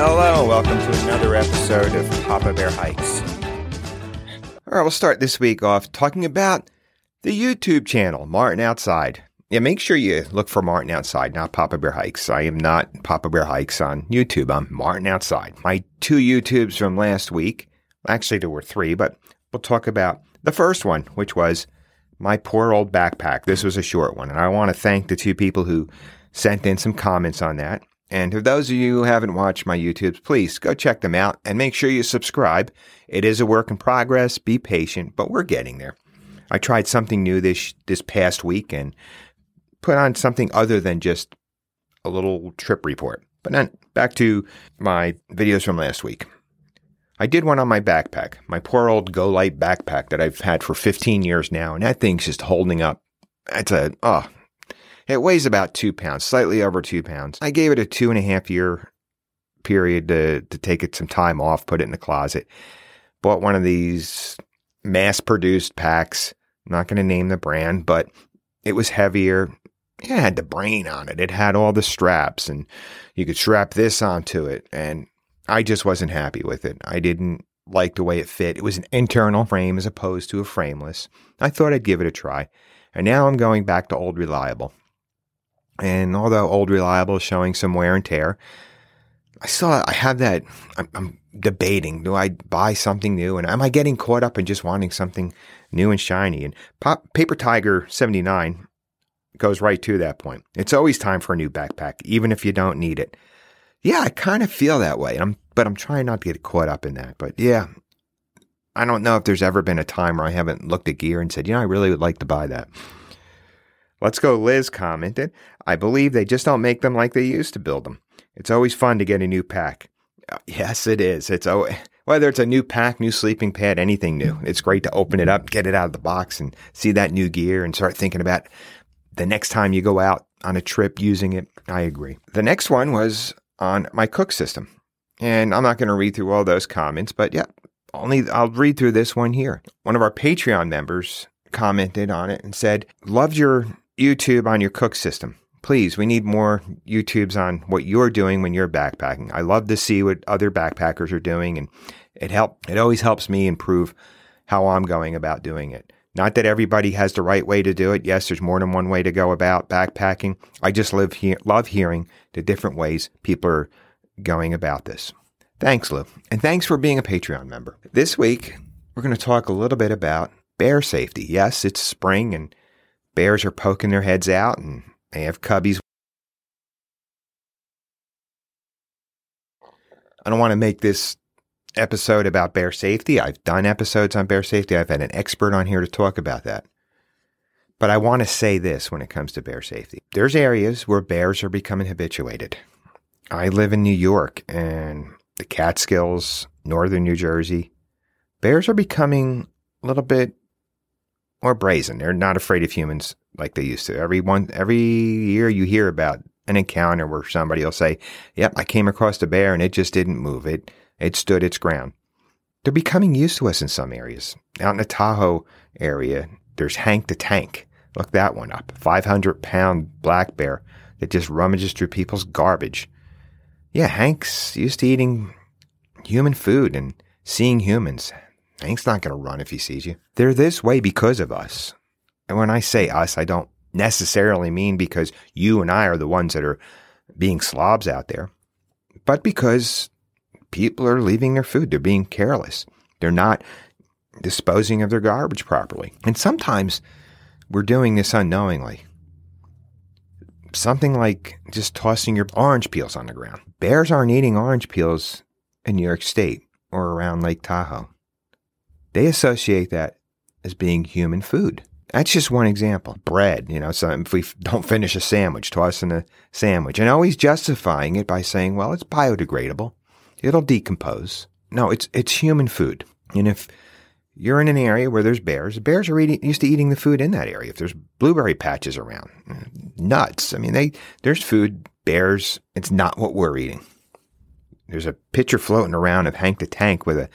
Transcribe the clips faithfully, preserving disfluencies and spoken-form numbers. Hello, welcome to another episode of Papa Bear Hikes. All right, we'll start this week off talking about the YouTube channel, Martin Outside. Yeah, make sure you look for Martin Outside, not Papa Bear Hikes. I am not Papa Bear Hikes on YouTube. I'm Martin Outside. My two YouTubes from last week, actually there were three, but we'll talk about the first one, which was my poor old backpack. This was a short one, and I want to thank the two people who sent in some comments on that. And for those of you who haven't watched my YouTubes, please go check them out and make sure you subscribe. It is a work in progress. Be patient, but we're getting there. I tried something new this this past week and put on something other than just a little trip report. But then back to my videos from last week. I did one on my backpack, my poor old GoLite backpack that I've had for fifteen years now, and that thing's just holding up. It's a, oh, it weighs about two pounds, slightly over two pounds. I gave it a two and a half year period to, to take it some time off, put it in the closet. Bought one of these mass-produced packs. I'm not going to name the brand, but it was heavier. It had the brain on it. It had all the straps, and you could strap this onto it, and I just wasn't happy with it. I didn't like the way it fit. It was an internal frame as opposed to a frameless. I thought I'd give it a try. And now I'm going back to Old Reliable. And although Old Reliable is showing some wear and tear, I saw I have that. I'm, I'm debating. Do I buy something new? And am I getting caught up in just wanting something new and shiny? And Pop, Paper Tiger seventy-nine goes right to that point. It's always time for a new backpack, even if you don't need it. Yeah, I kind of feel that way, I'm, but I'm trying not to get caught up in that. But yeah, I don't know if there's ever been a time where I haven't looked at gear and said, you know, I really would like to buy that. Let's Go Liz commented, I believe they just don't make them like they used to build them. It's always fun to get a new pack. Yes, it is. It's always, whether it's a new pack, new sleeping pad, anything new, it's great to open it up, get it out of the box and see that new gear and start thinking about the next time you go out on a trip using it. I agree. The next one was on my cook system. And I'm not going to read through all those comments, but yeah, only I'll read through this one here. One of our Patreon members commented on it and said, loved your YouTube on your cook system. Please, we need more YouTubes on what you're doing when you're backpacking. I love to see what other backpackers are doing, and it help, it always helps me improve how I'm going about doing it. Not that everybody has the right way to do it. Yes, there's more than one way to go about backpacking. I just live he- love hearing the different ways people are going about this. Thanks, Lou. And thanks for being a Patreon member. This week, we're going to talk a little bit about bear safety. Yes, it's spring and bears are poking their heads out and they have cubbies. I don't want to make this episode about bear safety. I've done episodes on bear safety. I've had an expert on here to talk about that. But I want to say this when it comes to bear safety. There's areas where bears are becoming habituated. I live in New York and the Catskills, northern New Jersey. Bears are becoming a little bit more brazen. They're not afraid of humans like they used to. Every one, every year you hear about an encounter where somebody will say, yep, I came across a bear and it just didn't move. It It stood its ground. They're becoming used to us in some areas. Out in the Tahoe area, there's Hank the Tank. Look that one up. five hundred pound black bear that just rummages through people's garbage. Yeah, Hank's used to eating human food and seeing humans. Hank's not going to run if he sees you. They're this way because of us. And when I say us, I don't necessarily mean because you and I are the ones that are being slobs out there, but because people are leaving their food. They're being careless. They're not disposing of their garbage properly. And sometimes we're doing this unknowingly. Something like just tossing your orange peels on the ground. Bears aren't eating orange peels in New York State or around Lake Tahoe. They associate that as being human food. That's just one example. Bread, you know, so if we don't finish a sandwich, tossing a sandwich. And always justifying it by saying, well, it's biodegradable. It'll decompose. No, it's it's human food. And if you're in an area where there's bears, bears are eating, used to eating the food in that area. If there's blueberry patches around, nuts. I mean, they there's food, bears. It's not what we're eating. There's a picture floating around of Hank the Tank with a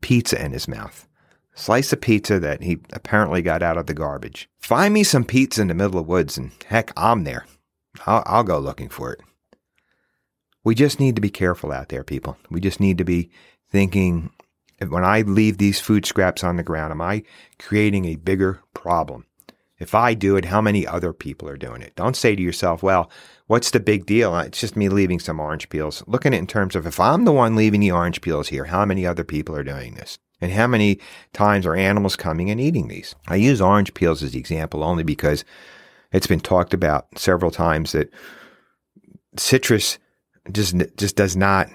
pizza in his mouth. Slice of pizza that he apparently got out of the garbage. Find me some pizza in the middle of the woods and heck, I'm there. I'll, I'll go looking for it. We just need to be careful out there, people. We just need to be thinking, when I leave these food scraps on the ground, am I creating a bigger problem? If I do it, how many other people are doing it? Don't say to yourself, well, what's the big deal? It's just me leaving some orange peels. Look at it in terms of, if I'm the one leaving the orange peels here, how many other people are doing this? And how many times are animals coming and eating these? I use orange peels as the example only because it's been talked about several times that citrus just just does not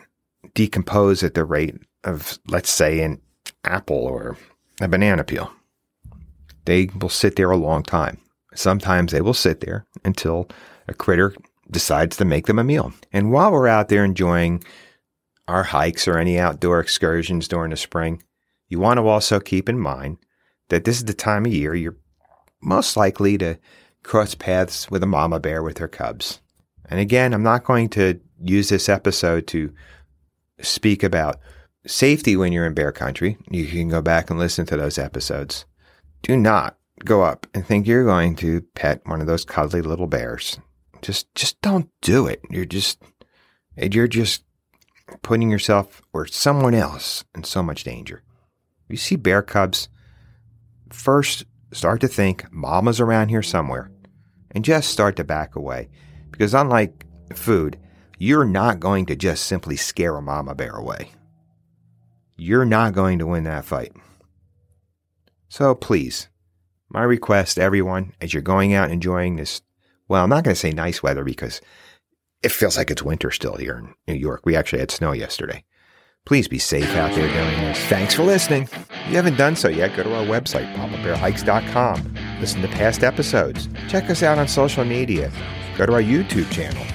decompose at the rate of, let's say, an apple or a banana peel. They will sit there a long time. Sometimes they will sit there until a critter decides to make them a meal. And while we're out there enjoying our hikes or any outdoor excursions during the spring, you want to also keep in mind that this is the time of year you're most likely to cross paths with a mama bear with her cubs. And again, I'm not going to use this episode to speak about safety when you're in bear country. You can go back and listen to those episodes. Do not go up and think you're going to pet one of those cuddly little bears. Just just don't do it. You're just you're just putting yourself or someone else in so much danger. You see bear cubs, first start to think mama's around here somewhere and just start to back away. Because unlike food, you're not going to just simply scare a mama bear away. You're not going to win that fight. So please, my request, everyone, as you're going out enjoying this, well, I'm not going to say nice weather because it feels like it's winter still here in New York. We actually had snow yesterday. Please be safe out there doing this. Thanks for listening. If you haven't done so yet, go to our website, Papa Bear Hikes dot com. Listen to past episodes. Check us out on social media. Go to our YouTube channel,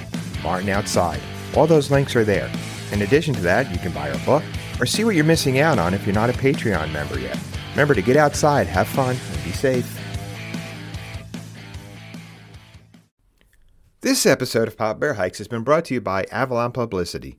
Martin Outside. All those links are there. In addition to that, you can buy our book or see what you're missing out on if you're not a Patreon member yet. Remember to get outside, have fun, and be safe. This episode of Papa Bear Hikes has been brought to you by Avalon Publicity.